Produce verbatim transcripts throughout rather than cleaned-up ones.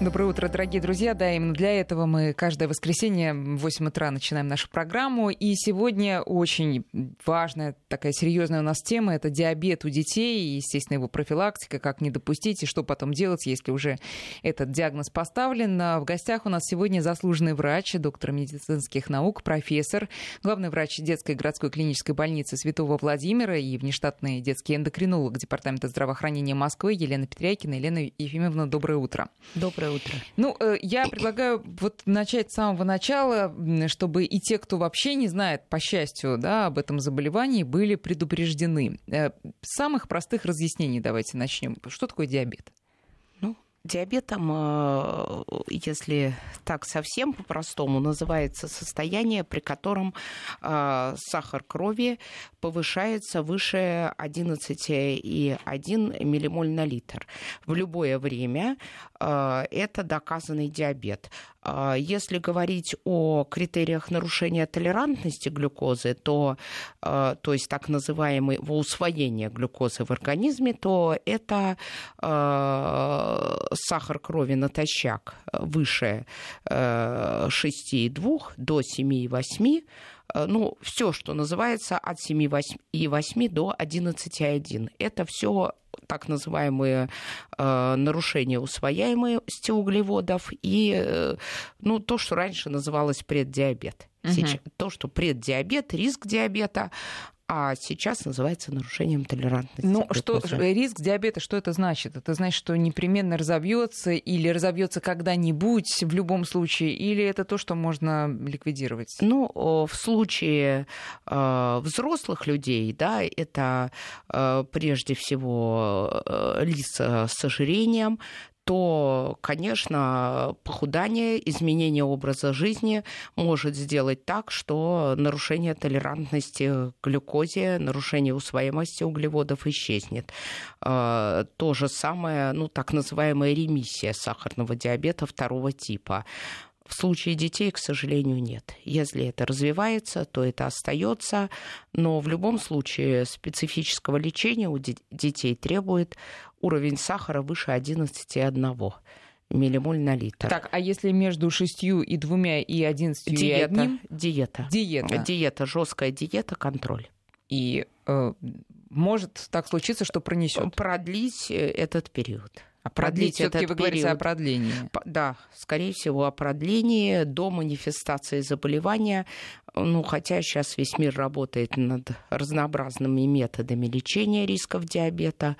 Доброе утро, дорогие друзья. Да, именно для этого мы каждое воскресенье в восемь утра начинаем нашу программу. И сегодня очень важная, такая серьезная у нас тема – это диабет у детей и, естественно, его профилактика, как не допустить и что потом делать, если уже этот диагноз поставлен. В гостях у нас сегодня заслуженный врач, доктор медицинских наук, профессор, главный врач детской городской клинической больницы Святого Владимира и внештатный детский эндокринолог Департамента здравоохранения Москвы Елена Петрякина. Елена Ефимовна, доброе утро. Доброе утро. Утро. Ну, я предлагаю вот начать с самого начала, чтобы и те, кто вообще не знает, по счастью, да, об этом заболевании, были предупреждены. С самых простых разъяснений давайте начнем. Что такое диабет? Ну, диабетом, если так совсем по-простому, называется состояние, при котором сахар крови повышается выше одиннадцать целых одна десятая миллимоль на литр. В любое время это доказанный диабет. Если говорить о критериях нарушения толерантности глюкозы, то, то есть так называемого усвоения глюкозы в организме, то это сахар крови натощак выше шесть целых две десятых до семь целых восемь десятых. Ну, все, что называется от семь целых восемь десятых до одиннадцать целых одна десятая. Это все так называемые э, нарушения усвояемости углеводов и э, ну, то, что раньше называлось преддиабет. Угу. Сейчас, то, что преддиабет, риск диабета, а сейчас называется нарушением толерантности. Ну, что, риск диабета, что это значит? Это значит, что непременно разовьется или разовьется когда-нибудь в любом случае, или это то, что можно ликвидировать? Ну, в случае э, взрослых людей, да, это э, прежде всего э, лица с ожирением, то, конечно, похудание, изменение образа жизни может сделать так, что нарушение толерантности к глюкозе, нарушение усвояемости углеводов исчезнет. То же самое, ну, так называемая ремиссия сахарного диабета второго типа. В случае детей, к сожалению, нет. Если это развивается, то это остается, но в любом случае специфического лечения у детей требует уровень сахара выше одиннадцать целых одна десятая миллимоль на литр. Так, а если между шестью и двумя и одиннадцатью диета, и одним? Диета. Диета. Диета, жесткая диета, контроль. И э, может так случиться, что пронесет? Продлить этот период. А продлить, продлить все-таки вы говорите период. О продлении. Да, скорее всего, о продлении до манифестации заболевания. Ну, хотя сейчас весь мир работает над разнообразными методами лечения рисков диабета.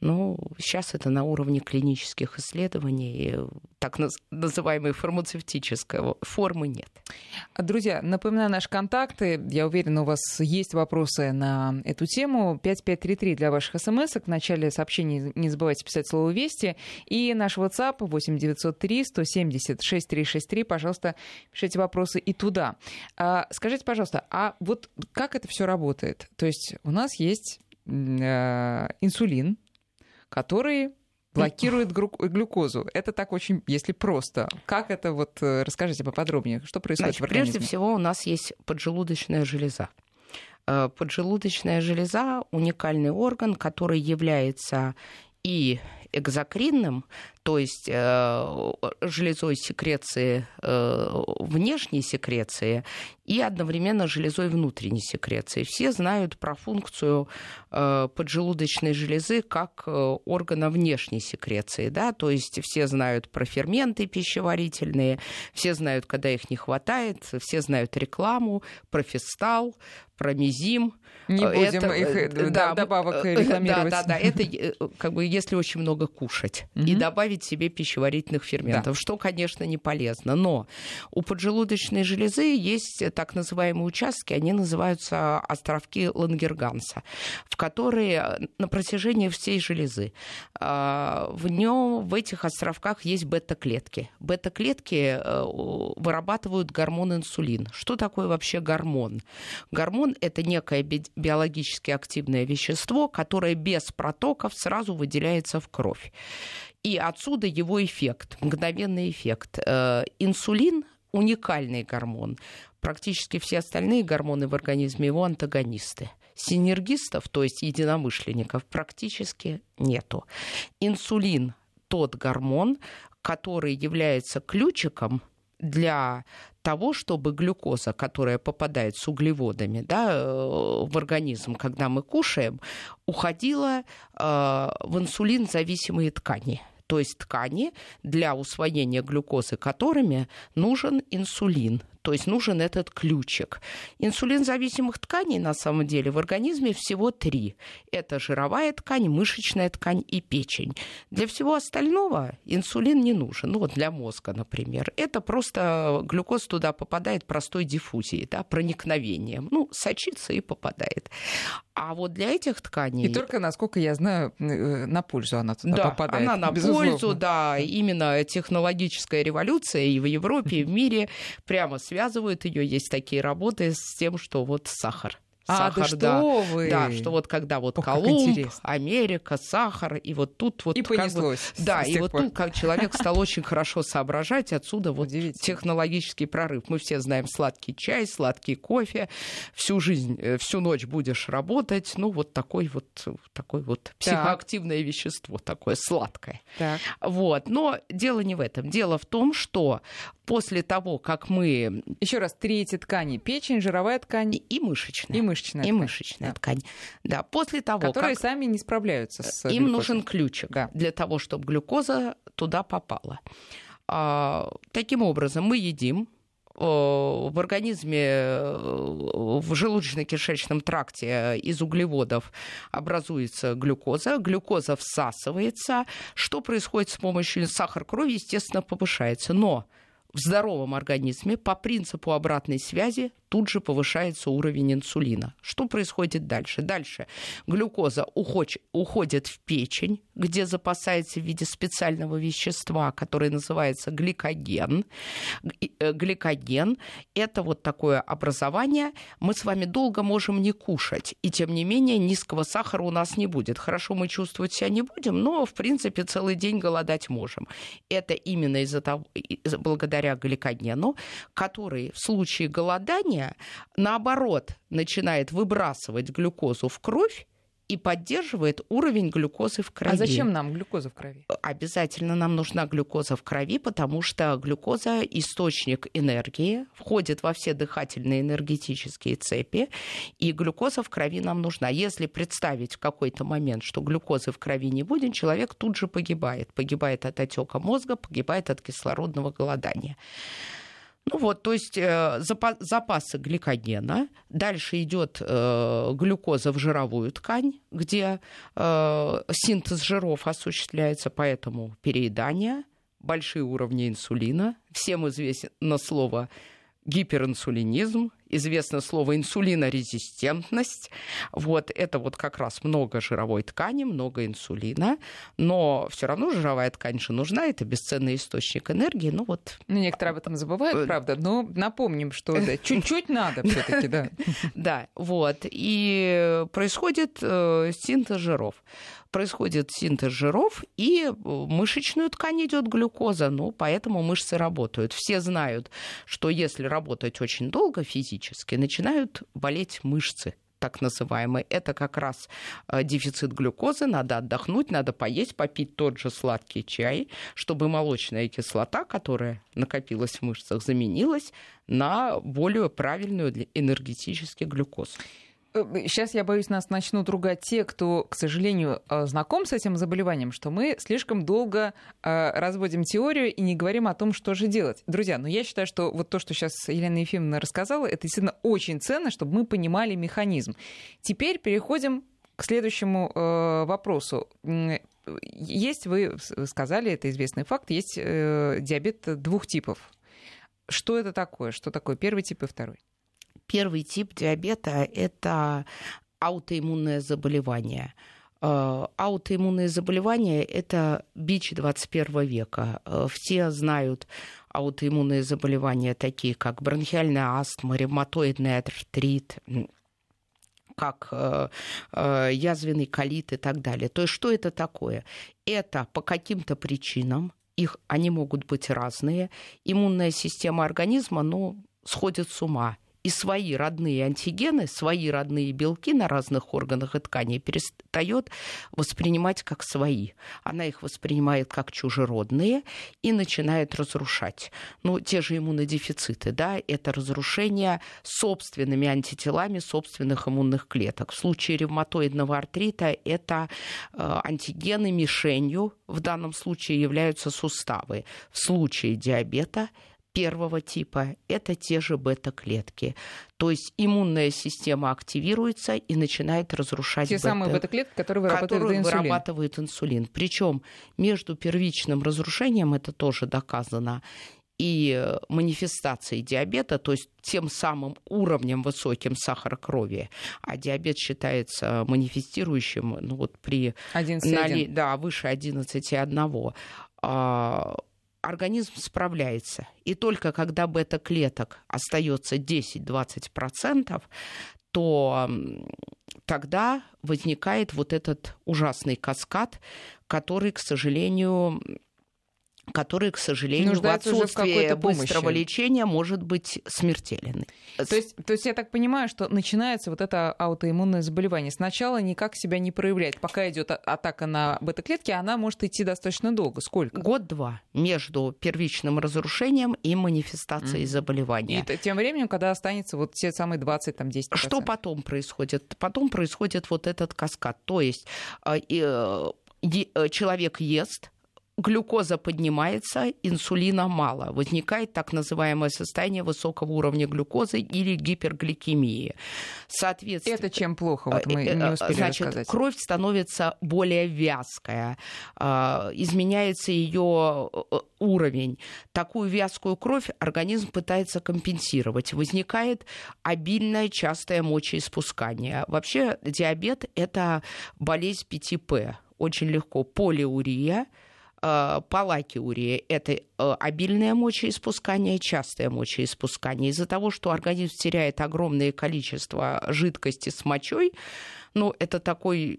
Ну, сейчас это на уровне клинических исследований, так называемой фармацевтической формы нет. Друзья, напоминаю наши контакты. Я уверена, у вас есть вопросы на эту тему. пять пять три три для ваших смс-ок. В начале сообщения не забывайте писать слово «Вести». И наш WhatsApp восемь девятьсот три сто семьдесят шесть триста шестьдесят три. Пожалуйста, пишите вопросы и туда. Скажите, пожалуйста, а вот как это все работает? То есть у нас есть инсулин, который блокирует глюкозу. Это так очень, если просто. Как это, вот расскажите поподробнее, что происходит, значит, в организме? Прежде всего у нас есть поджелудочная железа. Поджелудочная железа – уникальный орган, который является и экзокринным, то есть э, железой секреции, э, внешней секреции, и одновременно железой внутренней секреции. Все знают про функцию э, поджелудочной железы как э, органа внешней секреции, да, то есть все знают про ферменты пищеварительные, все знают, когда их не хватает, все знают рекламу про Фестал, про мезим. Не будем это, их да, добавок рекламировать. Да, да, да. Это как бы если очень много кушать mm-hmm. и добавить себе пищеварительных ферментов, да. Что, конечно, не полезно. Но у поджелудочной железы есть так называемые участки, они называются островки Лангерганса, в которые на протяжении всей железы в нем, в этих островках есть бета-клетки. Бета-клетки вырабатывают гормон инсулин. Что такое вообще гормон? Гормон – это некое би- биологически активное вещество, которое без протоков сразу выделяется в кровь. И отсюда его эффект, мгновенный эффект. Инсулин – уникальный гормон. Практически все остальные гормоны в организме его антагонисты. Синергистов, то есть единомышленников, практически нету. Инсулин – тот гормон, который является ключиком для того, чтобы глюкоза, которая попадает с углеводами, да, в организм, когда мы кушаем, уходила э, в инсулинзависимые ткани. То есть ткани, для усвоения глюкозы которыми нужен инсулин, то есть нужен этот ключик. Инсулинзависимых тканей на самом деле в организме всего три. Это жировая ткань, мышечная ткань и печень. Для всего остального инсулин не нужен. Ну вот для мозга, например. Это просто глюкоза туда попадает простой диффузией, да, проникновением. Ну, сочится и попадает. А вот для этих тканей... И только, насколько я знаю, на пользу она туда, да, попадает. Да, она на безусловно. Пользу, да. Именно технологическая революция и в Европе, и в мире прямо связывают ее. Есть такие работы с тем, что вот сахар. Сахар, а, да, да, что вы? Да, что вот когда вот О, Колумб, Америка, сахар, и вот тут вот... И как понеслось. Бы, да, и вот пор. Тут как человек стал очень хорошо соображать, отсюда вот технологический прорыв. Мы все знаем сладкий чай, сладкий кофе, всю жизнь, всю ночь будешь работать, ну вот такой вот, такой вот психоактивное вещество, такое сладкое. Так. Вот, но дело не в этом. Дело в том, что после того, как мы... Еще раз, три эти ткани. Печень, жировая ткань и, и мышечная. И мышечная и ткань. Мышечная, да. Ткань. Да, после того, которые как... сами не справляются с глюкозой. Им нужен ключик, да, для того, чтобы глюкоза туда попала. А, таким образом, мы едим. В организме, в желудочно-кишечном тракте из углеводов образуется глюкоза, глюкоза всасывается. Что происходит с помощью сахара крови, естественно, повышается. Но в здоровом организме по принципу обратной связи тут же повышается уровень инсулина. Что происходит дальше? Дальше глюкоза уходит в печень, где запасается в виде специального вещества, которое называется гликоген. Гликоген – это вот такое образование. Мы с вами долго можем не кушать, и тем не менее низкого сахара у нас не будет. Хорошо мы чувствовать себя не будем, но, в принципе, целый день голодать можем. Это именно из-за того, благодаря гликогену, который в случае голодания наоборот, начинает выбрасывать глюкозу в кровь и поддерживает уровень глюкозы в крови. А зачем нам глюкоза в крови? Обязательно нам нужна глюкоза в крови, потому что глюкоза – источник энергии, входит во все дыхательные энергетические цепи, и глюкоза в крови нам нужна. Если представить в какой-то момент, что глюкозы в крови не будет, человек тут же погибает. Погибает от отека мозга, погибает от кислородного голодания. Ну вот, то есть э, запасы гликогена. Дальше идет э, глюкоза в жировую ткань, где э, синтез жиров осуществляется, поэтому переедание, большие уровни инсулина. Всем известно слово гиперинсулинизм, известно слово инсулинорезистентность. Вот это вот как раз много жировой ткани, много инсулина, но все равно жировая ткань же нужна, это бесценный источник энергии. Ну вот. Ну, некоторые об этом забывают, правда, но напомним, что чуть-чуть надо все-таки, да. Да, вот. И происходит синтез жиров. Происходит синтез жиров, и в мышечную ткань идет глюкоза, ну, поэтому мышцы работают. Все знают, что если работать очень долго физически, начинают болеть мышцы, так называемые. Это как раз дефицит глюкозы, надо отдохнуть, надо поесть, попить тот же сладкий чай, чтобы молочная кислота, которая накопилась в мышцах, заменилась на более правильную энергетически глюкозу. Сейчас, я боюсь, нас начнут ругать те, кто, к сожалению, знаком с этим заболеванием, что мы слишком долго разводим теорию и не говорим о том, что же делать. Друзья, ну я считаю, что вот то, что сейчас Елена Ефимовна рассказала, это действительно очень ценно, чтобы мы понимали механизм. Теперь переходим к следующему вопросу. Есть, вы сказали, это известный факт, есть диабет двух типов. Что это такое? Что такое первый тип и второй? Первый тип диабета – это аутоиммунное заболевание. Аутоиммунные заболевания – это бич двадцать первого века. Все знают аутоиммунные заболевания, такие как бронхиальная астма, ревматоидный артрит, как язвенный колит и так далее. То есть что это такое? Это по каким-то причинам, их, они могут быть разные, иммунная система организма, ну, сходит с ума. и свои родные антигены, свои родные белки на разных органах и тканей перестает воспринимать как свои. Она их воспринимает как чужеродные и начинает разрушать. Ну, те же иммунодефициты, да, это разрушение собственными антителами собственных иммунных клеток. В случае ревматоидного артрита это э, антигены мишенью, в данном случае являются суставы. В случае диабета первого типа это те же бета-клетки. То есть иммунная система активируется и начинает разрушать те бета, самые бета-клетки, которые вырабатывают, которые вырабатывают инсулин. инсулин. Причем между первичным разрушением, это тоже доказано, и манифестацией диабета, то есть тем самым уровнем высоким сахара крови, а диабет считается манифестирующим, ну, вот при нале... да, выше одиннадцать целых одна десятая. Организм справляется. И только когда бета-клеток остается десять-двадцать процентов, то тогда возникает вот этот ужасный каскад, который, к сожалению, который, к сожалению, нуждается в отсутствии быстрого помощи. Лечения может быть смертелен. То есть, то есть я так понимаю, что начинается вот это аутоиммунное заболевание. Сначала никак себя не проявляет. Пока идет атака на бета-клетки, она может идти достаточно долго. Сколько? год-два между первичным разрушением и манифестацией mm. заболевания. И тем временем, когда останется вот те самые двадцать-десять процентов. Что потом происходит? Потом происходит вот этот каскад. То есть человек ест, глюкоза поднимается, инсулина мало. Возникает так называемое состояние высокого уровня глюкозы или гипергликемии. Соответственно, это чем плохо? Вот мы не успели значит, рассказать. Кровь становится более вязкая, изменяется ее уровень. Такую вязкую кровь организм пытается компенсировать. Возникает обильное частое мочеиспускание. Вообще диабет – это болезнь пяти П. Очень легко. Полиурия, палакиурия – это обильное мочеиспускание, частое мочеиспускание. Из-за того, что организм теряет огромное количество жидкости с мочой, ну, это такой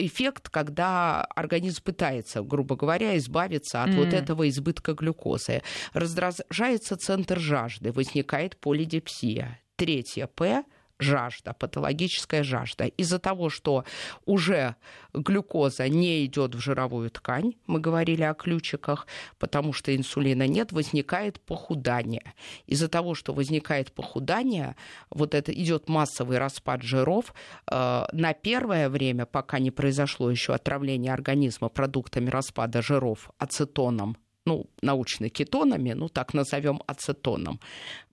эффект, когда организм пытается, грубо говоря, избавиться от mm. вот этого избытка глюкозы. Раздражается центр жажды, возникает полидипсия. Третье П – жажда, патологическая жажда. Из-за того, что уже глюкоза не идет в жировую ткань, мы говорили о ключиках, потому что инсулина нет, возникает похудание. Из-за того, что возникает похудание, вот это идет массовый распад жиров. На первое время, пока не произошло еще отравление организма продуктами распада жиров, ацетоном, ну, научно кетонами, ну, так назовем ацетоном,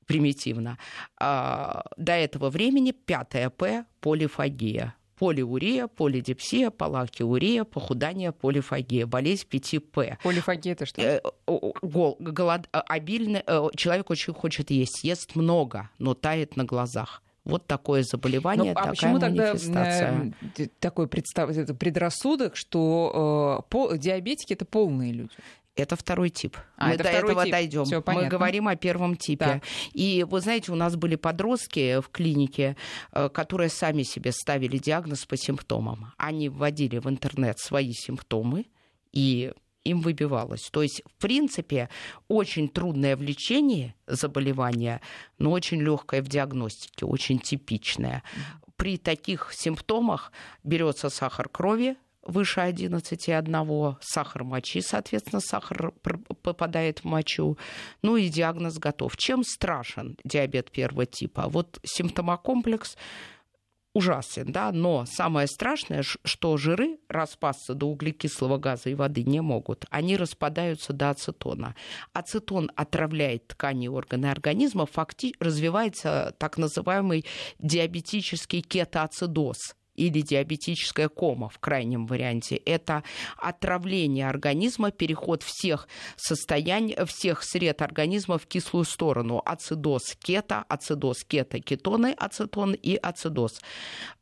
примитивно. До этого времени пятое П – полифагия. Полиурия, полидипсия, палакиурия, похудание, полифагия, болезнь пяти П. Полифагия – это что? Голод... Обильный... Человек очень хочет есть, ест много, но тает на глазах. Вот такое заболевание, ну, а такая манифестация. Почему тогда такой представ... предрассудок, что диабетики – это полные люди? Это второй тип. А, Мы это до этого тип. дойдем. Всё, Мы говорим о первом типе. Да. И вы знаете, у нас были подростки в клинике, которые сами себе ставили диагноз по симптомам. Они вводили в интернет свои симптомы, и им выбивалось. То есть, в принципе, очень трудное в лечении заболевание, но очень легкое в диагностике, очень типичное. При таких симптомах берется сахар крови, выше одиннадцать целых одна десятая, сахар мочи, соответственно, сахар попадает в мочу. Ну и диагноз готов. Чем страшен диабет первого типа? Вот симптомокомплекс ужасен, да, но самое страшное, что жиры распасться до углекислого газа и воды не могут. Они распадаются до ацетона. Ацетон отравляет ткани и органы организма, факти- развивается так называемый диабетический кетоацидоз, или диабетическая кома в крайнем варианте. Это отравление организма, переход всех состояний, всех сред организма в кислую сторону. Ацидоз кето, ацидоз кето, кетоны, ацетон и ацидоз.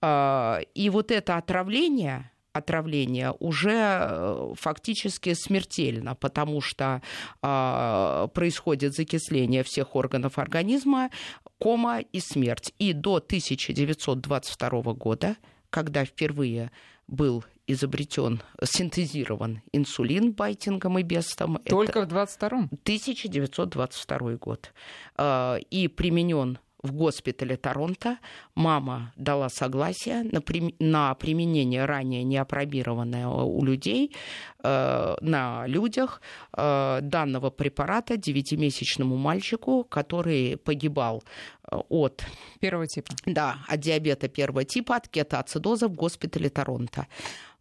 И вот это отравление... отравление уже фактически смертельно, потому что э, происходит закисление всех органов организма, кома и смерть. И до тысяча девятьсот двадцать второго года, когда впервые был изобретен, синтезирован инсулин Бантингом и Бестом. Только в двадцать втором? тысяча девятьсот двадцать второй год. Э, и применен в госпитале Торонто мама дала согласие на, при... на применение ранее неопробированного у людей, э, на людях э, данного препарата девятимесячному мальчику, который погибал от первого типа. Да, от диабета первого типа, от кетоацидоза в госпитале Торонто.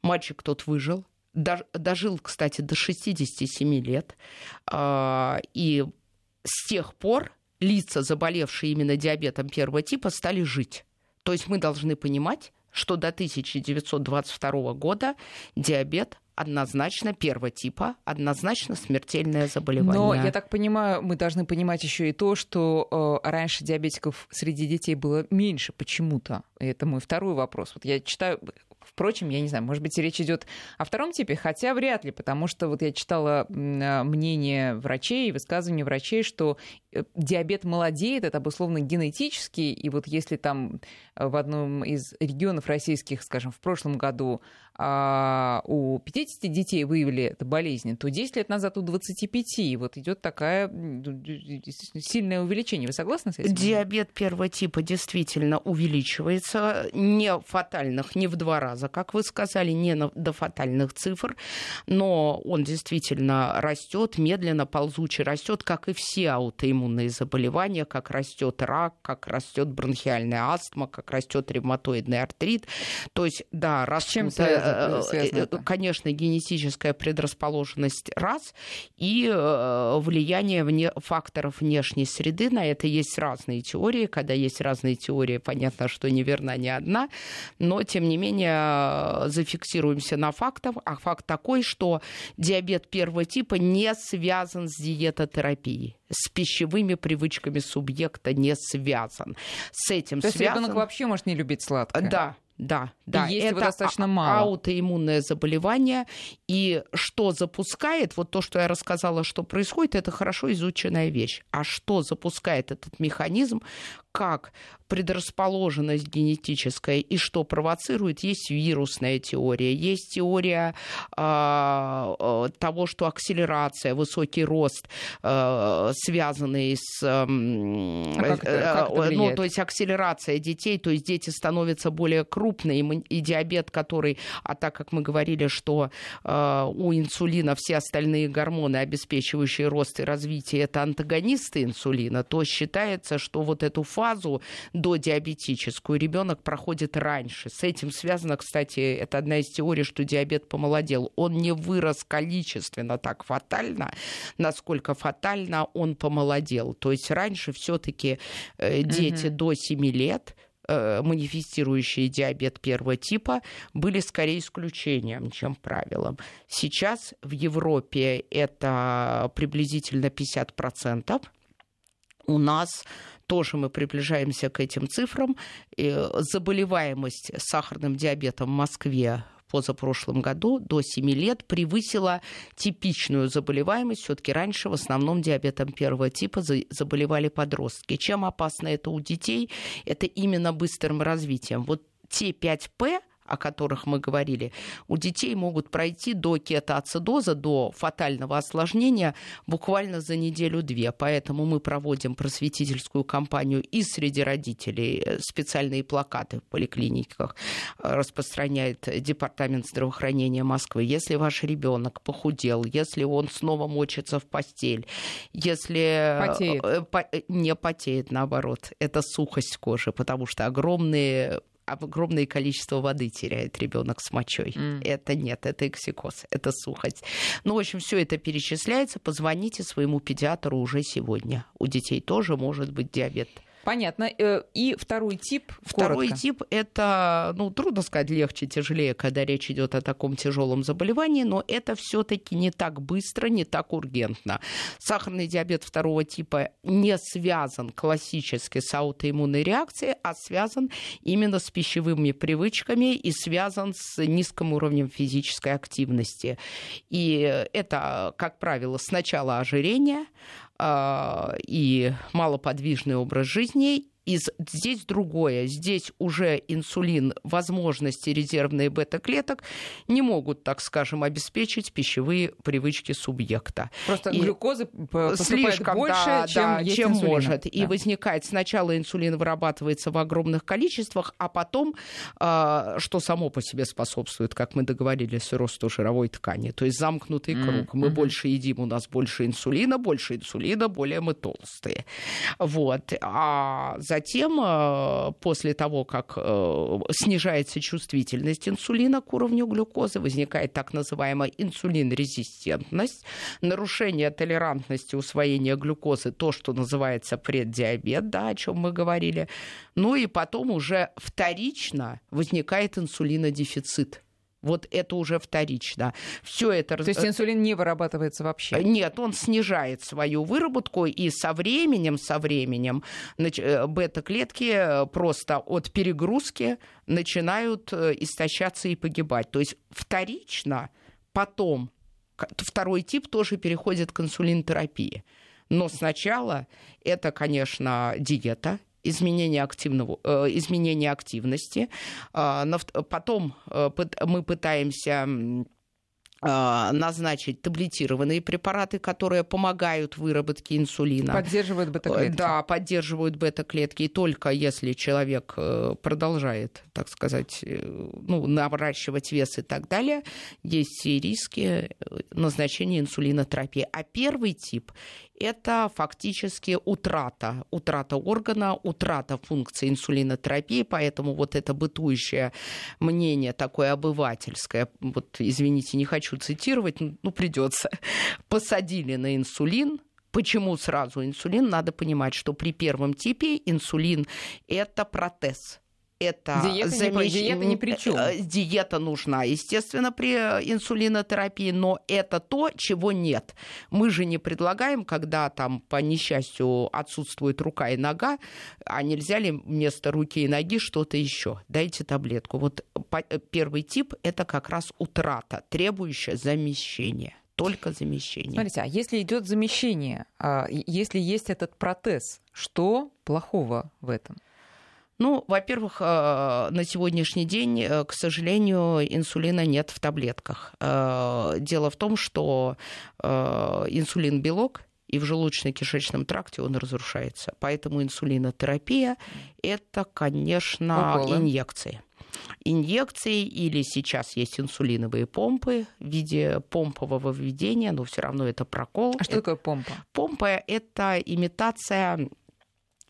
Мальчик тот выжил, дожил, кстати, до шестидесяти семи лет, э, и с тех пор лица, заболевшие именно диабетом первого типа, стали жить. То есть мы должны понимать, что до тысяча девятьсот двадцать второго года диабет однозначно первого типа, однозначно смертельное заболевание. Но, я так понимаю, мы должны понимать еще и то, что э, раньше диабетиков среди детей было меньше почему-то. Это мой второй вопрос. Вот я читаю... Впрочем, я не знаю, может быть, речь идет о втором типе, хотя вряд ли, потому что вот я читала мнение врачей, высказывания врачей, что диабет молодеет, это обусловлено генетически, и вот если там в одном из регионов российских, скажем, в прошлом году у пятидесяти детей выявили эту болезнь, то десять лет назад у двадцати пяти, и вот идет такое сильное увеличение. Вы согласны с этим? Диабет первого типа действительно увеличивается, не фатальных, не в два раза, как вы сказали, не до фатальных цифр, но он действительно растет, медленно, ползуче растет, как и все аутоиммунные заболевания, как растет рак, как растет бронхиальная астма, как растет ревматоидный артрит. То есть, да, растут, чем связано, связано конечно, генетическая предрасположенность раз и влияние вне, факторов внешней среды. На это есть разные теории. Когда есть разные теории, понятно, что неверна ни одна, но, тем не менее, зафиксируемся на фактах, а факт такой, что диабет первого типа не связан с диетотерапией, с пищевыми привычками субъекта не связан. С этим То связан... есть ребенок вообще может не любить сладкое? Да. Да, да. Есть это его достаточно мало. Аутоиммунное заболевание. И что запускает, вот то, что я рассказала, что происходит, это хорошо изученная вещь. А что запускает этот механизм, как предрасположенность генетическая и что провоцирует, есть вирусная теория, есть теория э, того, что акселерация, высокий рост, э, связанный с... Э, а как это, как это влияет? Ну, то есть акселерация детей, то есть дети становятся более крупными, крупный, и диабет, который, а так как мы говорили, что э, у инсулина все остальные гормоны, обеспечивающие рост и развитие, это антагонисты инсулина, то считается, что вот эту фазу додиабетическую ребенок проходит раньше. С этим связано, кстати, это одна из теорий, что диабет помолодел. Он не вырос количественно так фатально, насколько фатально он помолодел. То есть раньше все-таки э, дети [S2] Угу. [S1] До семи лет, манифестирующие диабет первого типа, были скорее исключением, чем правилом. Сейчас в Европе это приблизительно пятьдесят процентов. У нас тоже мы приближаемся к этим цифрам. Заболеваемость сахарным диабетом в Москве позапрошлом году до семи лет превысила типичную заболеваемость. Все-таки раньше в основном диабетом первого типа заболевали подростки. Чем опасно это у детей? Это именно быстрым развитием. Вот те пять П, о которых мы говорили, у детей могут пройти до кетоацидоза, до фатального осложнения буквально за неделю-две. Поэтому мы проводим просветительскую кампанию и среди родителей. Специальные плакаты в поликлиниках распространяет Департамент здравоохранения Москвы. Если ваш ребенок похудел, если он снова мочится в постель, если... Потеет. По... Не потеет, наоборот. Это сухость кожи, потому что огромные... огромное количество воды теряет ребенок с мочой. Mm. Это нет, это эксикоз, это сухость. Ну, в общем, все это перечисляется. Позвоните своему педиатру уже сегодня. У детей тоже может быть диабет. Понятно. И второй тип. Второй коротко. Тип это, ну, трудно сказать, легче, тяжелее, когда речь идет о таком тяжелом заболевании, но это все-таки не так быстро, не так ургентно. Сахарный диабет второго типа не связан классически с аутоиммунной реакцией, а связан именно с пищевыми привычками и связан с низким уровнем физической активности. И это, как правило, сначала ожирение и малоподвижный образ жизни, И здесь другое. Здесь уже инсулин, возможности резервные бета-клеток не могут, так скажем, обеспечить пищевые привычки субъекта. Просто и глюкозы поступает больше, да, чем, да, чем может. Да. И возникает сначала инсулин вырабатывается в огромных количествах, а потом, что само по себе способствует, как мы договорились, росту жировой ткани. То есть замкнутый круг. Mm-hmm. Мы больше едим, у нас больше инсулина, больше инсулина, более мы толстые. Вот. А затем, после того, как снижается чувствительность инсулина к уровню глюкозы, возникает так называемая инсулинорезистентность, нарушение толерантности усвоения глюкозы, то, что называется преддиабет, да, о чем мы говорили. Ну и потом уже вторично возникает инсулинодефицит. Вот это уже вторично. Все это... То есть инсулин не вырабатывается вообще? Нет, он снижает свою выработку, и со временем, со временем бета-клетки просто от перегрузки начинают истощаться и погибать. То есть вторично потом второй тип тоже переходит к инсулинотерапии. Но сначала это, конечно, диета, изменение активного, изменение активности. Потом мы пытаемся назначить таблетированные препараты, которые помогают выработке инсулина. Поддерживают бета-клетки. Да, поддерживают бета-клетки. И только если человек продолжает, так сказать, ну, наращивать вес и так далее, есть и риски назначения инсулинотерапии. А первый тип – это фактически утрата. Утрата органа, утрата функции инсулинотерапии. Поэтому вот это бытующее мнение такое обывательское, вот, извините, не хочу цитировать, ну, придется. Посадили на инсулин. Почему сразу инсулин? Надо понимать, что при первом типе инсулин – это протез. Это диета, замещ... не, диета не при чем. Диета нужна, естественно, при инсулинотерапии, но это то, чего нет. Мы же не предлагаем, когда там по несчастью отсутствует рука и нога, а нельзя ли вместо руки и ноги что-то еще? Дайте таблетку. Вот первый тип – это как раз утрата, требующая замещения. Только замещение. Смотрите, а если идет замещение, если есть этот протез, что плохого в этом? Ну, во-первых, на сегодняшний день, к сожалению, инсулина нет в таблетках. Дело в том, что инсулин – белок, и в желудочно-кишечном тракте он разрушается. Поэтому инсулинотерапия – это, конечно, Уколы. инъекции. Инъекции или сейчас есть инсулиновые помпы в виде помпового введения, но все равно это прокол. А что это... такое помпа? Помпа – это имитация...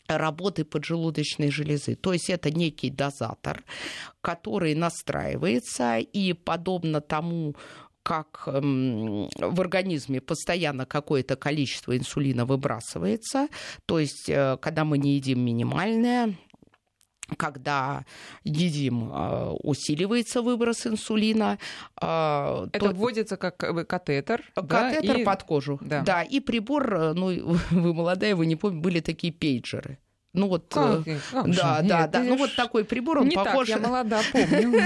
работы поджелудочной железы. То есть это некий дозатор, который настраивается, и подобно тому, как в организме постоянно какое-то количество инсулина выбрасывается, то есть когда мы не едим минимальное, когда едим, усиливается выброс инсулина. Это то... вводится как катетер. Катетер, да, под и... кожу. Да. да, и прибор, ну, вы молодая, вы не помните, были такие пейджеры. Ну вот, а, э, а, да, нет, да, да. Ну вот такой прибор, он похож. Так, я молода, помню.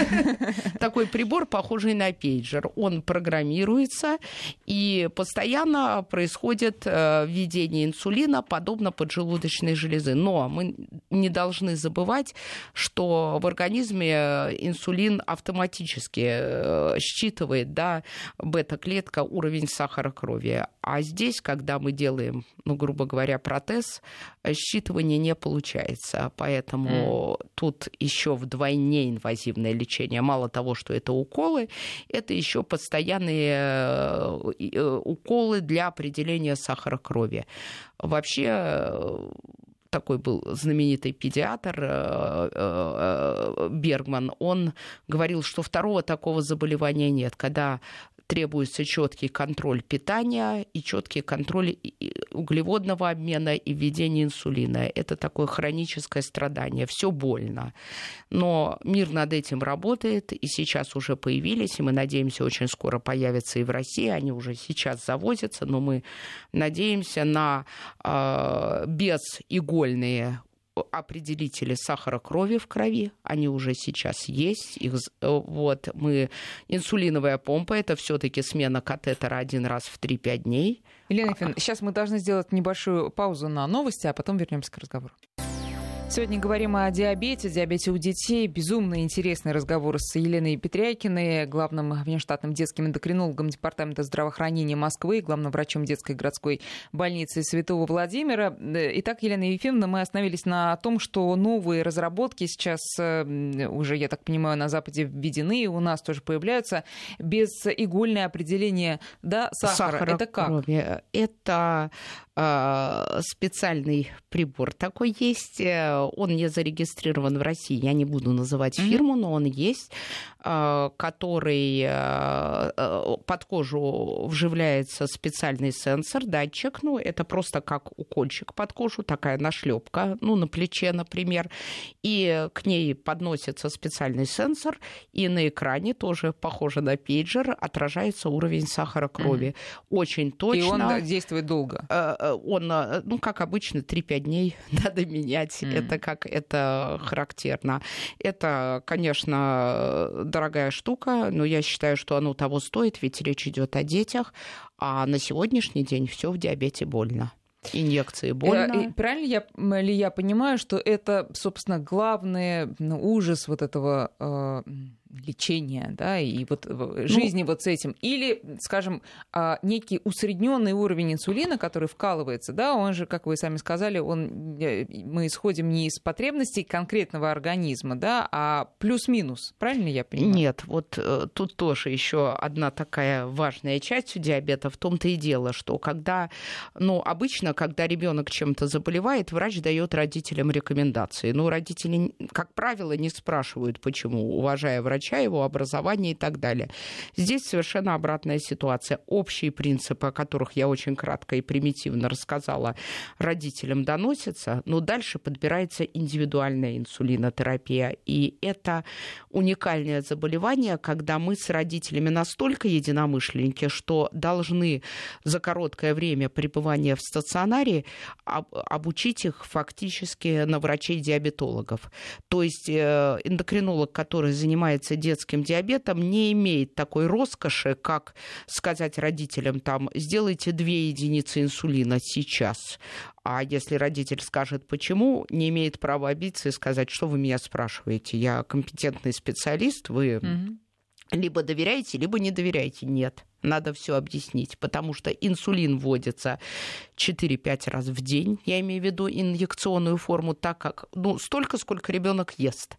Такой прибор, похожий на пейджер, он программируется, и постоянно происходит введение инсулина, подобно поджелудочной железы. Но мы не должны забывать, что в организме инсулин автоматически считывает, да, бета-клетка уровень сахара крови. А здесь, когда мы делаем, ну, грубо говоря, протез, считывание не получается. Поэтому mm. тут еще вдвойне инвазивное лечение. Мало того, что это уколы, это еще постоянные уколы для определения сахара крови. Вообще... Такой был знаменитый педиатр Бергман. Он говорил, что второго такого заболевания нет, когда требуется четкий контроль питания и четкий контроль углеводного обмена и введения инсулина. Это такое хроническое страдание. Все больно. Но мир над этим работает, и сейчас уже появились, и мы надеемся, очень скоро появятся и в России. Они уже сейчас завозятся, но мы надеемся на э, без игол определители сахара крови в крови, они уже сейчас есть. Их, вот, мы, инсулиновая помпа – это все-таки смена катетера один раз в три-пять дней. Елена Ефимовна, сейчас мы должны сделать небольшую паузу на новости, а потом вернемся к разговору. Сегодня говорим о диабете, диабете у детей. Безумно интересный разговор с Еленой Петрякиной, главным внештатным детским эндокринологом Департамента здравоохранения Москвы и главным врачом детской городской больницы Святого Владимира. Итак, Елена Ефимовна, мы остановились на том, что новые разработки сейчас уже, я так понимаю, на Западе введены, и у нас тоже появляются. Безигольное определение, да, сахара. сахара Это как? Крови. Это э, специальный прибор такой есть. Он не зарегистрирован в России, я не буду называть фирму, но он есть, который под кожу вживляется специальный сенсор, датчик, ну, это просто как укольчик под кожу, такая нашлепка, ну, на плече, например, и к ней подносится специальный сенсор, и на экране тоже, похоже на пейджер, отражается уровень сахара крови. Mm-hmm. Очень точно. И он действует долго? Он, ну, как обычно, три-пять дней надо менять. Это как это характерно. Это, конечно, дорогая штука, но я считаю, что оно того стоит, ведь речь идет о детях, а на сегодняшний день все в диабете больно. Инъекции больно. Правильно я, ли я понимаю, что это, собственно, главный ужас вот этого э, лечения, да, и вот жизни ну, вот с этим? Или, скажем, некий усредненный уровень инсулина, который вкалывается, да, он же, как вы сами сказали, он, мы исходим не из потребностей конкретного организма, да, а плюс-минус, правильно я понимаю? Нет, вот тут тоже еще одна такая важная часть у диабета, в том-то и дело, что когда, ну, обычно когда ребенок чем-то заболевает, врач дает родителям рекомендации. Но родители, как правило, не спрашивают, почему, уважая врача, его образование и так далее. Здесь совершенно обратная ситуация. Общие принципы, о которых я очень кратко и примитивно рассказала, родителям доносятся, но дальше подбирается индивидуальная инсулинотерапия. И это уникальное заболевание, когда мы с родителями настолько единомышленники, что должны за короткое время пребывания в стационаре обучить их фактически на врачей-диабетологов. То есть эндокринолог, который занимается детским диабетом, не имеет такой роскоши, как сказать родителям, там, сделайте две единицы инсулина сейчас. А если родитель скажет, почему, не имеет права обидеться и сказать, что вы меня спрашиваете, я компетентный специалист, вы mm-hmm. либо доверяете, либо не доверяете. Нет. Надо все объяснить, потому что инсулин вводится четыре-пять раз в день, я имею в виду инъекционную форму, так как, ну, столько, сколько ребенок ест.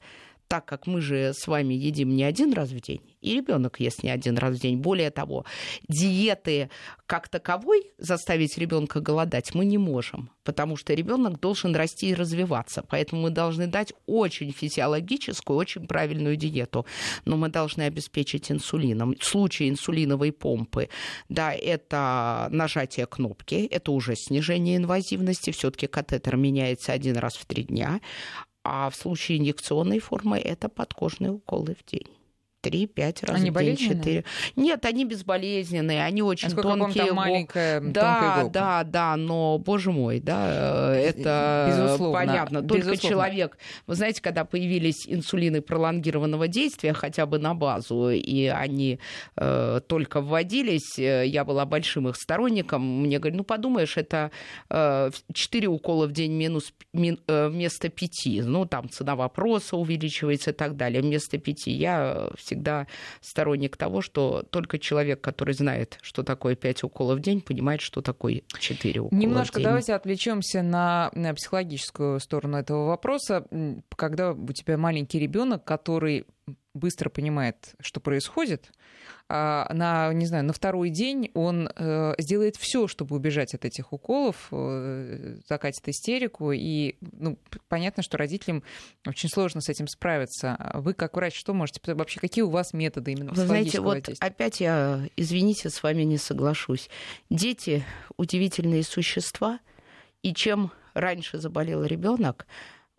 Так как мы же с вами едим не один раз в день, и ребенок ест не один раз в день. Более того, диеты как таковой заставить ребенка голодать мы не можем, потому что ребенок должен расти и развиваться. Поэтому мы должны дать очень физиологическую, очень правильную диету. Но мы должны обеспечить инсулином. В случае инсулиновой помпы, да, это нажатие кнопки, это уже снижение инвазивности. Все-таки катетер меняется один раз в три дня. А в случае инъекционной формы это подкожные уколы в день. три-пять раз они в день, четыре. Нет, они безболезненные, они очень а тонкие. Там маленькая, да, тонкая да, да, но, боже мой, да, это безусловно, понятно. Только безусловно. Человек, вы знаете, когда появились инсулины пролонгированного действия, хотя бы на базу, и они э, только вводились, я была большим их сторонником, мне говорят, ну, подумаешь, это э, четыре укола в день минус, мин, э, вместо пяти, ну, там цена вопроса увеличивается и так далее, вместо пяти. Я всегда сторонник того, что только человек, который знает, что такое пять уколов в день, понимает, что такое четыре укола Немножко в день. Давайте отвлечемся на психологическую сторону этого вопроса. Когда у тебя маленький ребенок, который быстро понимает, что происходит, на, не знаю, на второй день он сделает все, чтобы убежать от этих уколов, закатит истерику, и ну, понятно, что родителям очень сложно с этим справиться. Вы, как врач, что можете? Вообще, какие у вас методы именно психологического Вы знаете, вот опять я, извините, с вами не соглашусь. Дети – удивительные существа, и чем раньше заболел ребенок,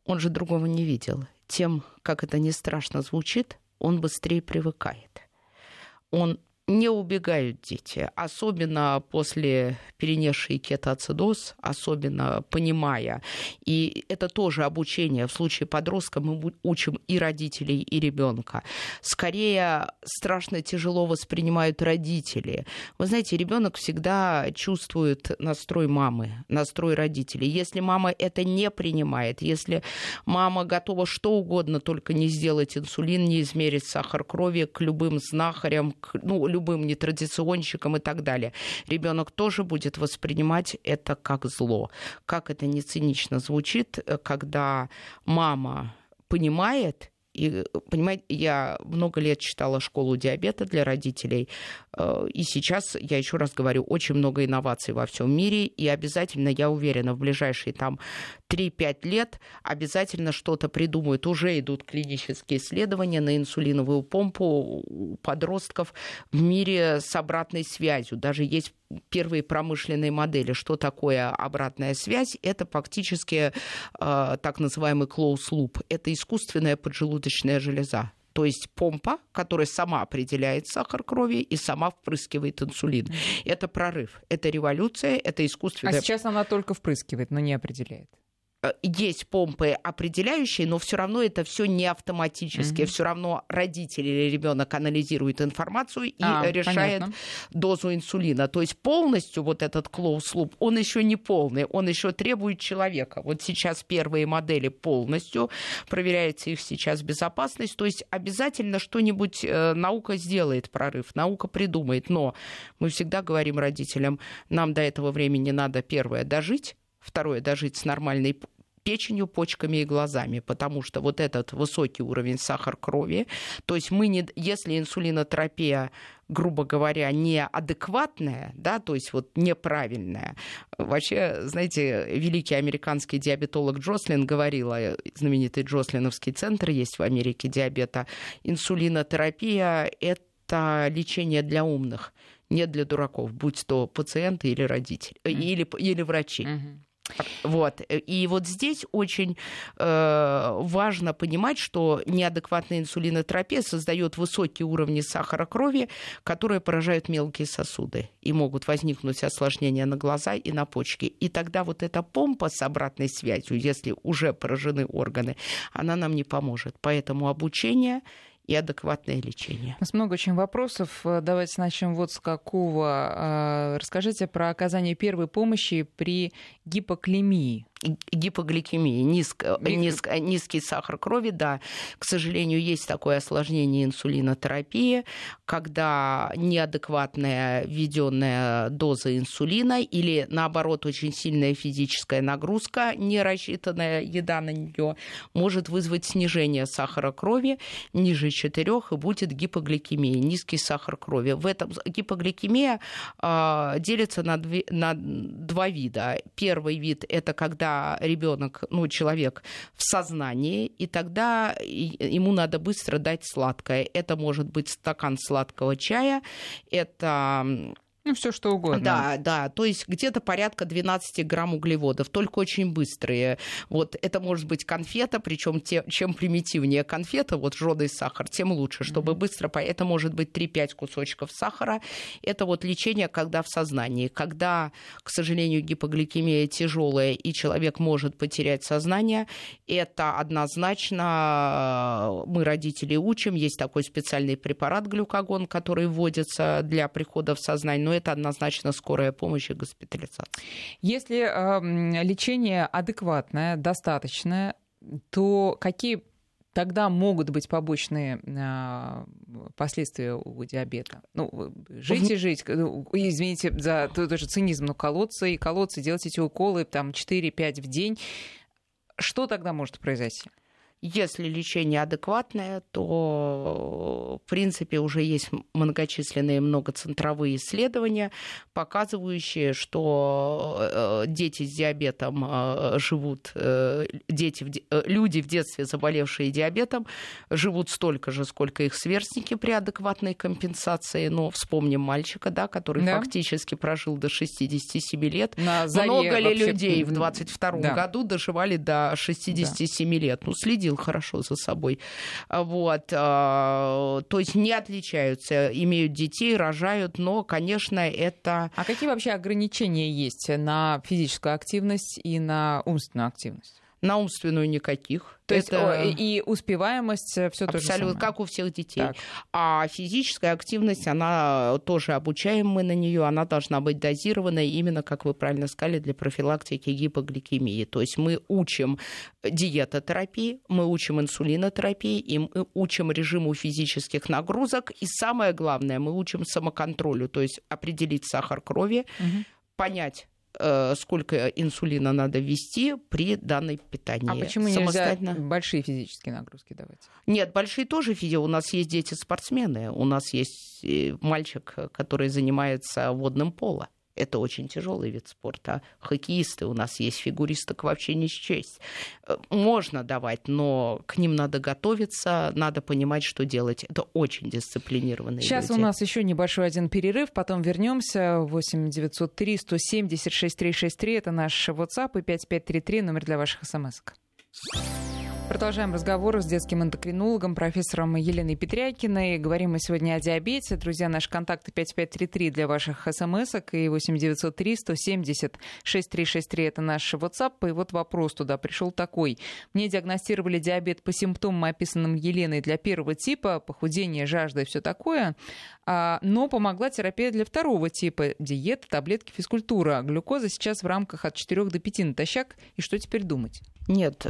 он же другого не видел. Тем, как это не страшно звучит, он быстрее привыкает. Он не убегают дети, особенно после перенесшей кетоацидоз, особенно понимая. И это тоже обучение. В случае подростка мы учим и родителей, и ребенка. Скорее, страшно тяжело воспринимают родители. Вы знаете, ребенок всегда чувствует настрой мамы, настрой родителей. Если мама это не принимает, если мама готова что угодно, только не сделать инсулин, не измерить сахар крови, к любым знахарям, к ну, любым нетрадиционщикам и так далее, ребенок тоже будет воспринимать это как зло. Как это не цинично звучит, когда мама понимает, и, понимаете, я много лет читала «Школу диабета» для родителей, и сейчас, я еще раз говорю, очень много инноваций во всем мире, и обязательно, я уверена, в ближайшие там три-пять лет обязательно что-то придумают. Уже идут клинические исследования на инсулиновую помпу у подростков в мире с обратной связью. Даже есть первые промышленные модели. Что такое обратная связь? Это фактически э, так называемый closed loop. Это искусственная поджелудочная железа. То есть помпа, которая сама определяет сахар крови и сама впрыскивает инсулин. Это прорыв, это революция, это искусственная... А сейчас она только впрыскивает, но не определяет. Есть помпы определяющие, но все равно это все не автоматически. Mm-hmm. Все равно родители или ребенок анализирует информацию и а, решает понятно. Дозу инсулина. То есть полностью вот этот closed loop, он еще не полный, он еще требует человека. Вот сейчас первые модели полностью, проверяется их сейчас безопасность. То есть обязательно что-нибудь наука сделает прорыв, наука придумает. Но мы всегда говорим родителям, нам до этого времени надо, первое, дожить. Второе, дожить с нормальной печенью, почками и глазами, потому что вот этот высокий уровень сахара крови, то есть мы не, если инсулинотерапия, грубо говоря, неадекватная, да, то есть вот неправильная. Вообще, знаете, великий американский диабетолог Джослин говорила, знаменитый Джослиновский центр есть в Америке диабета, инсулинотерапия – это лечение для умных. Не для дураков, будь то пациенты или родители, mm-hmm. или, или врачи. Mm-hmm. Вот. И вот здесь очень э, важно понимать, что неадекватная инсулинотерапия создает высокие уровни сахара крови, которые поражают мелкие сосуды. И могут возникнуть осложнения на глаза и на почки. И тогда вот эта помпа с обратной связью, если уже поражены органы, она нам не поможет. Поэтому обучение... и адекватное лечение. У нас много очень вопросов. Давайте начнем вот с какого. Расскажите про оказание первой помощи при гипоклемии. Гипогликемии, низк, низк, низкий сахар крови, да. К сожалению, есть такое осложнение инсулинотерапии, когда неадекватная введенная доза инсулина или, наоборот, очень сильная физическая нагрузка, не рассчитанная еда на нее, может вызвать снижение сахара крови ниже четырёх и будет гипогликемия, низкий сахар крови. В этом гипогликемия э, делится на, две, на два вида. Первый вид – это когда ребенок, ну, человек в сознании, и тогда ему надо быстро дать сладкое. Это может быть стакан сладкого чая, это... Ну, все что угодно. Да, да. То есть где-то порядка двенадцать грамм углеводов, только очень быстрые. Вот это может быть конфета, причем чем примитивнее конфета, вот жжёный сахар, тем лучше, чтобы mm-hmm. быстро... Это может быть три-пять кусочков сахара. Это вот лечение, когда в сознании. Когда, к сожалению, гипогликемия тяжелая и человек может потерять сознание, это однозначно мы, родители, учим. Есть такой специальный препарат глюкагон, который вводится для прихода в сознание, но это однозначно скорая помощь и госпитализация. Если э, лечение адекватное, достаточное, то какие тогда могут быть побочные э, последствия у диабета? Ну, жить и жить, извините за тот же цинизм, но колоться и колоться, делать эти уколы там, четыре-пять в день. Что тогда может произойти? Если лечение адекватное, то, в принципе, уже есть многочисленные многоцентровые исследования, показывающие, что дети с диабетом живут, дети, люди в детстве, заболевшие диабетом, живут столько же, сколько их сверстники при адекватной компенсации. Но вспомним мальчика, да, который да. фактически прожил до шестидесяти семи лет. Много ли людей в двадцать втором да. году доживали до шестидесяти семи да. лет? Ну, следил следил хорошо за собой. Вот. То есть не отличаются, имеют детей, рожают, но, конечно, это... А какие вообще ограничения есть на физическую активность и на умственную активность? На умственную никаких. То это... есть и успеваемость все абсолютно, то же самое. Как у всех детей. Так. А физическая активность, она тоже обучаем мы на нее, она должна быть дозированной именно, как вы правильно сказали, для профилактики гипогликемии. То есть мы учим диетотерапии, мы учим инсулинотерапии, и мы учим режиму физических нагрузок. И самое главное, мы учим самоконтролю, то есть определить сахар крови, угу. понять, сколько инсулина надо ввести при данной питании. А почему нельзя большие физические нагрузки давать? Нет, большие тоже физи. У нас есть дети-спортсмены, у нас есть мальчик, который занимается водным поло. Это очень тяжелый вид спорта. Хоккеисты у нас есть, фигуристок вообще не счесть. Можно давать, но к ним надо готовиться, надо понимать, что делать. Это очень дисциплинированные Сейчас люди. У нас еще небольшой один перерыв, потом вернемся. восемь девятьсот три сто семьдесят шесть три шесть три. Это наш WhatsApp и пять пять три три, номер для ваших смс-ок. Продолжаем разговор с детским эндокринологом, профессором Еленой Петрякиной. Говорим мы сегодня о диабете. Друзья, наши контакты пять пять три три для ваших смс-ок и восемь девятьсот три сто семьдесят шесть три шесть три. Это наш WhatsApp. И вот вопрос туда пришел такой. Мне диагностировали диабет по симптомам, описанным Еленой, для первого типа, похудение, жажда и все такое. Но помогла терапия для второго типа, диета, таблетки, физкультура. Глюкоза сейчас в рамках от четырех до пяти натощак. И что теперь думать? Нет,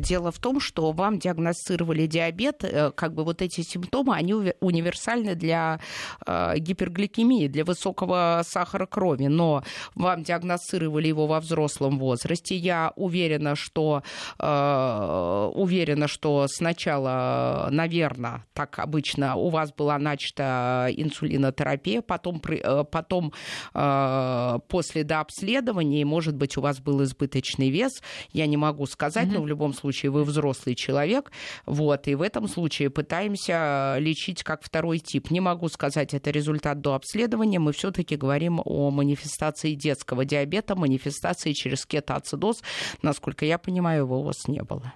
дело в том, что вам диагностировали диабет, как бы вот эти симптомы, они универсальны для гипергликемии, для высокого сахара крови, но вам диагностировали его во взрослом возрасте. Я уверена, что, уверена, что сначала, наверное, так обычно у вас была начата инсулинотерапия, потом, потом после дообследования, может быть, у вас был избыточный вес, я не могу сказать, mm-hmm. но в любом случае вы взрослый человек, вот, и в этом случае пытаемся лечить как второй тип. Не могу сказать, это результат до обследования, мы все-таки говорим о манифестации детского диабета, манифестации через кетоацидоз, насколько я понимаю, его у вас не было.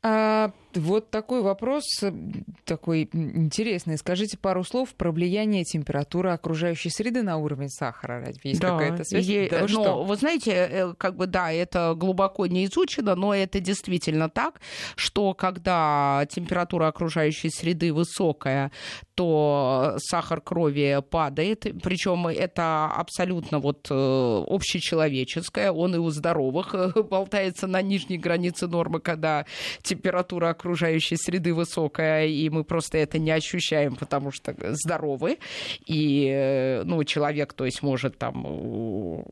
А, вот такой вопрос, такой интересный. Скажите пару слов про влияние температуры окружающей среды на уровень сахара. Разве есть да, какая-то связь? Е- да, но что? Вы знаете, как бы да, это глубоко не изучено, но это действительно так, что когда температура окружающей среды высокая, то сахар крови падает. Причем это абсолютно вот общечеловеческое. Он и у здоровых болтается на нижней границе нормы, когда температура окружающей среды высокая, и мы просто это не ощущаем, потому что здоровы, и ну, человек, то есть, может там...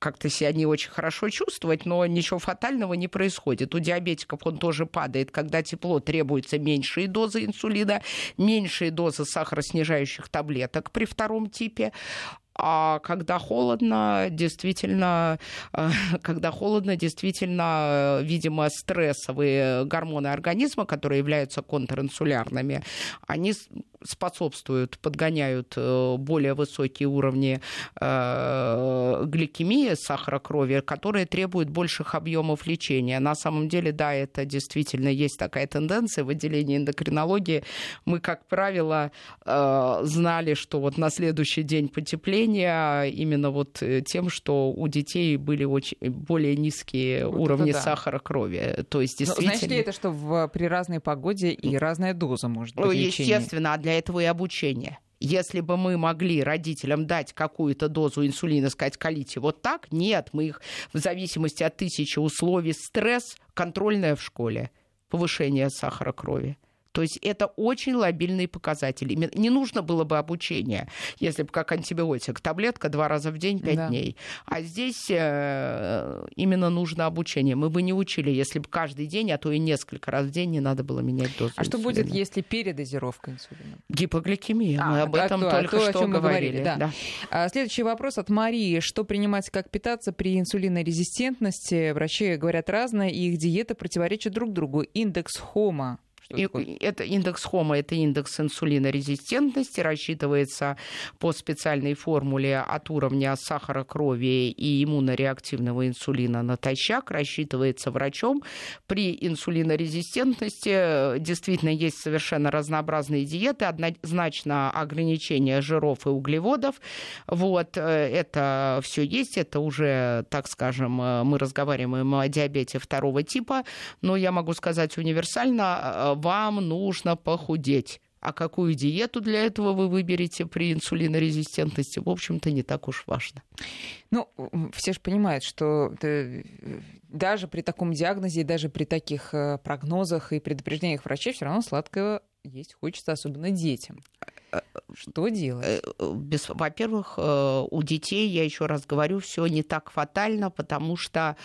как-то себя не очень хорошо чувствовать, но ничего фатального не происходит. У диабетиков он тоже падает, когда тепло требуется меньшие дозы инсулина, меньшие дозы сахароснижающих таблеток при втором типе. А когда холодно, действительно, когда холодно, действительно, видимо, стрессовые гормоны организма, которые являются контринсулярными, они способствуют, подгоняют более высокие уровни гликемии, сахара крови, которые требуют больших объемов лечения. На самом деле, да, это действительно есть такая тенденция в отделении эндокринологии. Мы, как правило, знали, что вот на следующий день потепления именно вот тем, что у детей были очень, более низкие вот уровни да. сахара крови. То есть, действительно... Значит ли это, что в, при разной погоде и разная доза может быть лечения? Естественно, а для этого и обучение. Если бы мы могли родителям дать какую-то дозу инсулина, сказать, колите вот так, нет, мы их в зависимости от тысячи условий, стресс, контрольная в школе, повышение сахара крови. То есть это очень лобильные показатели. Не нужно было бы обучения, если бы как антибиотик. Таблетка два раза в день, пять да. дней. А здесь именно нужно обучение. Мы бы не учили, если бы каждый день, а то и несколько раз в день не надо было менять дозу А инсулина. Что будет, если передозировка инсулина? Гипогликемия. А, мы об этом то, только то, что говорили. говорили да. Да. Следующий вопрос от Марии. Что принимать, как питаться при инсулинорезистентности? Врачи говорят разное, и их диеты противоречат друг другу. Индекс Хома. И, это индекс Хома, это индекс инсулинорезистентности, рассчитывается по специальной формуле от уровня сахара крови и иммунореактивного инсулина натощак, рассчитывается врачом. При инсулинорезистентности действительно есть совершенно разнообразные диеты, однозначно ограничение жиров и углеводов. Вот, это все есть, это уже, так скажем, мы разговариваем о диабете второго типа, но я могу сказать универсально, вам нужно похудеть. А какую диету для этого вы выберете при инсулинорезистентности, в общем-то, не так уж важно. Ну, все же понимают, что даже при таком диагнозе, даже при таких прогнозах и предупреждениях врачей все равно сладкого есть хочется, особенно детям. Что делать? Во-первых, у детей, я еще раз говорю, все не так фатально, потому что,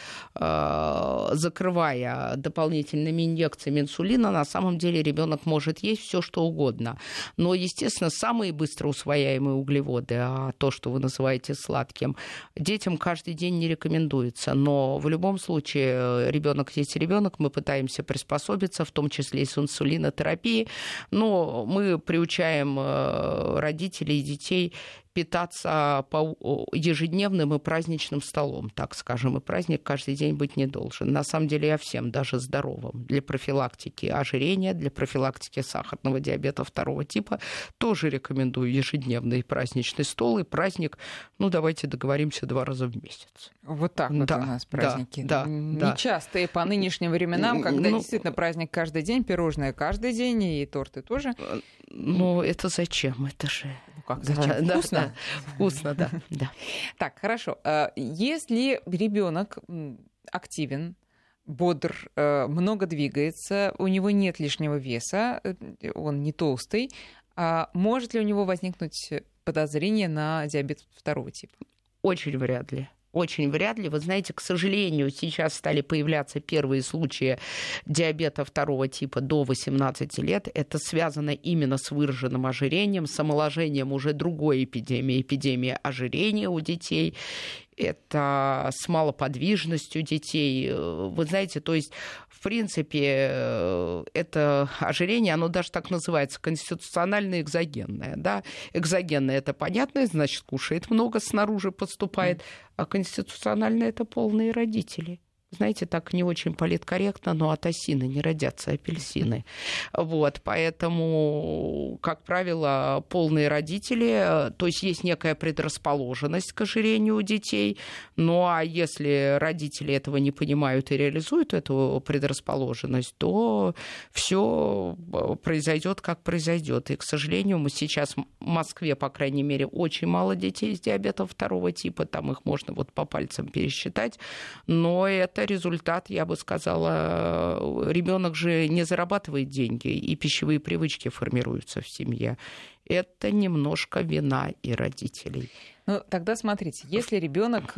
закрывая дополнительными инъекциями инсулина, на самом деле ребенок может есть все что угодно. Но, естественно, самые быстро усвояемые углеводы, а то, что вы называете сладким, детям каждый день не рекомендуется. Но в любом случае ребенок есть ребенок, мы пытаемся приспособиться, в том числе и с инсулинотерапией. Но мы приучаем родителей и детей питаться по ежедневным и праздничным столом, так скажем, и праздник каждый день быть не должен. На самом деле я всем, даже здоровым, для профилактики ожирения, для профилактики сахарного диабета второго типа тоже рекомендую ежедневный праздничный стол и праздник, ну давайте договоримся, два раза в месяц. Вот так вот да, у нас праздники. Да, да, нечастые да. по нынешним временам, когда ну, действительно праздник каждый день, пирожное каждый день и торты тоже. Ну это зачем? Это же... Ну как зачем? Да, вкусно? Да. Вкусно, да. да. Так, хорошо. Если ребенок активен, бодр, много двигается, у него нет лишнего веса, он не толстый, может ли у него возникнуть подозрение на диабет второго типа? Очень вряд ли. Очень вряд ли. Вы знаете, к сожалению, сейчас стали появляться первые случаи диабета второго типа до восемнадцати лет. Это связано именно с выраженным ожирением, с омоложением уже другой эпидемии, эпидемии ожирения у детей. Это с малоподвижностью детей. Вы знаете, то есть, в принципе, это ожирение, оно даже так называется, конституционально-экзогенное. Да? Экзогенное – это понятно, значит, кушает много, снаружи поступает. А конституциональное – это полные родители. Знаете, так не очень политкорректно, но от осины не родятся апельсины. Вот, поэтому, как правило, полные родители, то есть есть некая предрасположенность к ожирению у детей, ну а если родители этого не понимают и реализуют эту предрасположенность, то все произойдет, как произойдет. И, к сожалению, мы сейчас в Москве, по крайней мере, очень мало детей с диабетом второго типа, там их можно вот по пальцам пересчитать, но это Это результат, я бы сказала, ребенок же не зарабатывает деньги, и пищевые привычки формируются в семье. Это немножко вина и родителей. Ну, тогда смотрите, если ребенок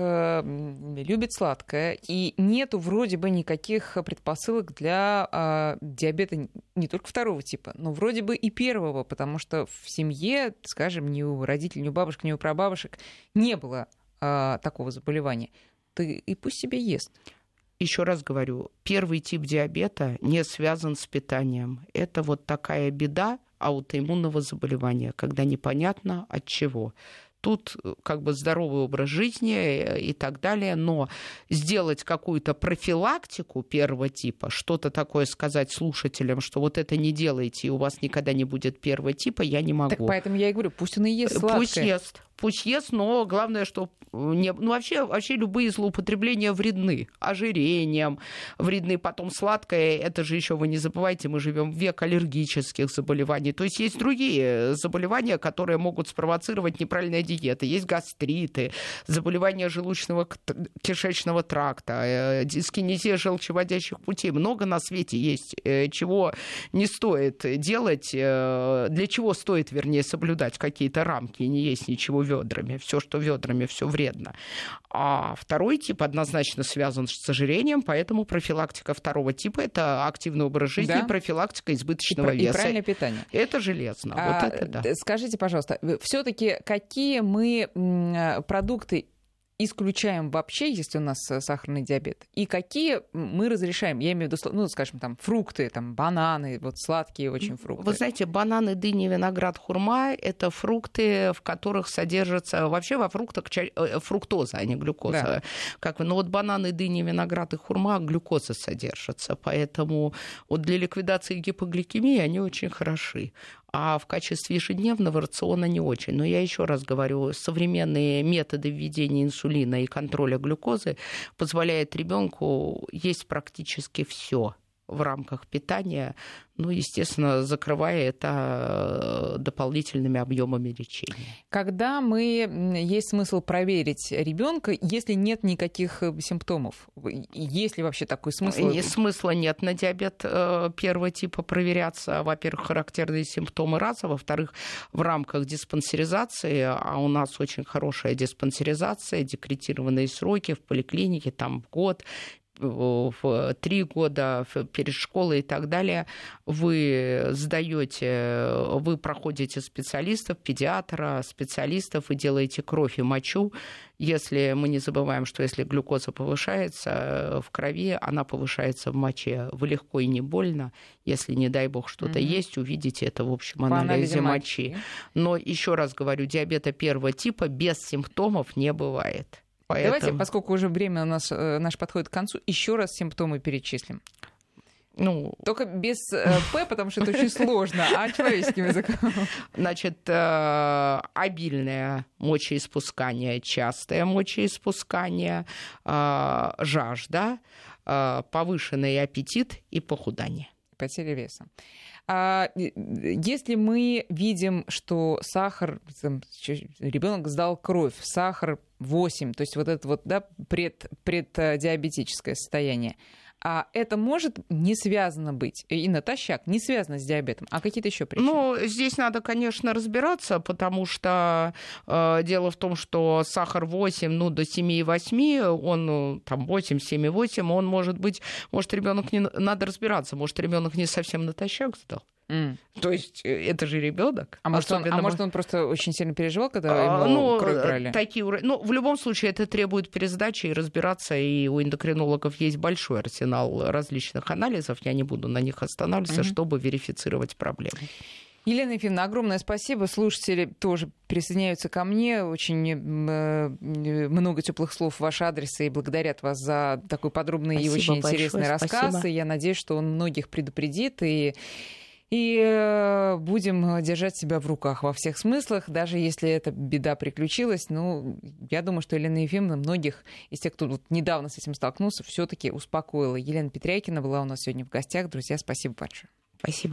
любит сладкое, и нету вроде бы никаких предпосылок для диабета не только второго типа, но вроде бы и первого, потому что в семье, скажем, ни у родителей, ни у бабушек, ни у прабабушек не было такого заболевания, и пусть себе ест. Еще раз говорю, первый тип диабета не связан с питанием. Это вот такая беда аутоиммунного заболевания, когда непонятно от чего. Тут как бы здоровый образ жизни и так далее, но сделать какую-то профилактику первого типа, что-то такое сказать слушателям, что вот это не делайте, и у вас никогда не будет первого типа, я не могу. Так поэтому я и говорю, пусть он и ест сладкое. Пусть ест. Пусть ест, но главное, что... Не... Ну, вообще, вообще любые злоупотребления вредны. Ожирением вредны. Потом сладкое, это же еще вы не забывайте, мы живем в век аллергических заболеваний. То есть есть другие заболевания, которые могут спровоцировать неправильная диета. Есть гастриты, заболевания желудочно-кишечного тракта, дискинезия желчеводящих путей. Много на свете есть, чего не стоит делать, для чего стоит, вернее, соблюдать какие-то рамки и не есть ничего ведрами. Все, что ведрами, все вредно. А второй тип однозначно связан с ожирением, поэтому профилактика второго типа – это активный образ жизни, да? Профилактика избыточного и, веса. И правильное питание. Это железно. А, вот это, да. Скажите, пожалуйста, все-таки какие мы продукты исключаем вообще, если у нас сахарный диабет, и какие мы разрешаем? Я имею в виду, ну, скажем, там, фрукты, там, бананы, вот сладкие очень фрукты. Вы знаете, бананы, дыни, виноград, хурма – это фрукты, в которых содержится… Вообще во фруктах фруктоза, а не глюкоза. Да. Как вы, но вот бананы, дыни, виноград и хурма – глюкоза содержится. Поэтому вот для ликвидации гипогликемии они очень хороши. А в качестве ежедневного рациона не очень. Но я еще раз говорю, современные методы введения инсулина и контроля глюкозы позволяют ребенку есть практически все в рамках питания, ну, естественно, закрывая это дополнительными объемами лечения. Когда мы есть смысл проверить ребенка, если нет никаких симптомов? Есть ли вообще такой смысл? И смысла нет на диабет первого типа проверяться. Во-первых, характерные симптомы раз, а во-вторых, в рамках диспансеризации, а у нас очень хорошая диспансеризация, декретированные сроки в поликлинике, там в год, в три года перед школой и так далее, вы сдаете, вы проходите специалистов, педиатра, специалистов и делаете кровь и мочу. Если мы не забываем, что если глюкоза повышается в крови, она повышается в моче. Вы легко и не больно, если, не дай бог, что-то mm-hmm. есть, увидите это в общем анализе, анализе мочи. Но еще раз говорю, диабета первого типа без симптомов не бывает. Поэтому... Давайте, поскольку уже время у нас наш подходит к концу, еще раз симптомы перечислим. Ну... Только без «п», потому что это очень сложно, а человеческим языком. Значит, обильное мочеиспускание, частое мочеиспускание, жажда, повышенный аппетит и похудание. Потеря веса. А если мы видим, что сахар, ребенок сдал кровь, сахар восемь, то есть вот это вот, да, пред, преддиабетическое состояние, а это может не связано быть, и натощак, не связано с диабетом, а какие-то еще причины? Ну, здесь надо, конечно, разбираться, потому что э, дело в том, что сахар восемь, ну, до семь и восемь, он там восемь, семь и восемь, он может быть, может, ребенок не... Надо разбираться, может, ребенок не совсем натощак сдал. Mm. То есть это же ребенок. А, может он, а может, он просто очень сильно переживал, когда а, ему ну, кровь брали? Такие, ну, в любом случае, это требует пересдачи и разбираться. И у эндокринологов есть большой арсенал различных анализов. Я не буду на них останавливаться, mm-hmm. чтобы верифицировать проблемы. Елена Ефимовна, огромное спасибо. Слушатели тоже присоединяются ко мне. Очень много теплых слов в ваш адрес и благодарят вас за такой подробный спасибо и очень большое, интересный рассказ. Спасибо. И я надеюсь, что он многих предупредит и... И будем держать себя в руках во всех смыслах, даже если эта беда приключилась. Ну, я думаю, что Елена Ефимовна многих из тех, кто вот недавно с этим столкнулся, все-таки успокоила. Елена Петрякина была у нас сегодня в гостях. Друзья, спасибо большое. Спасибо.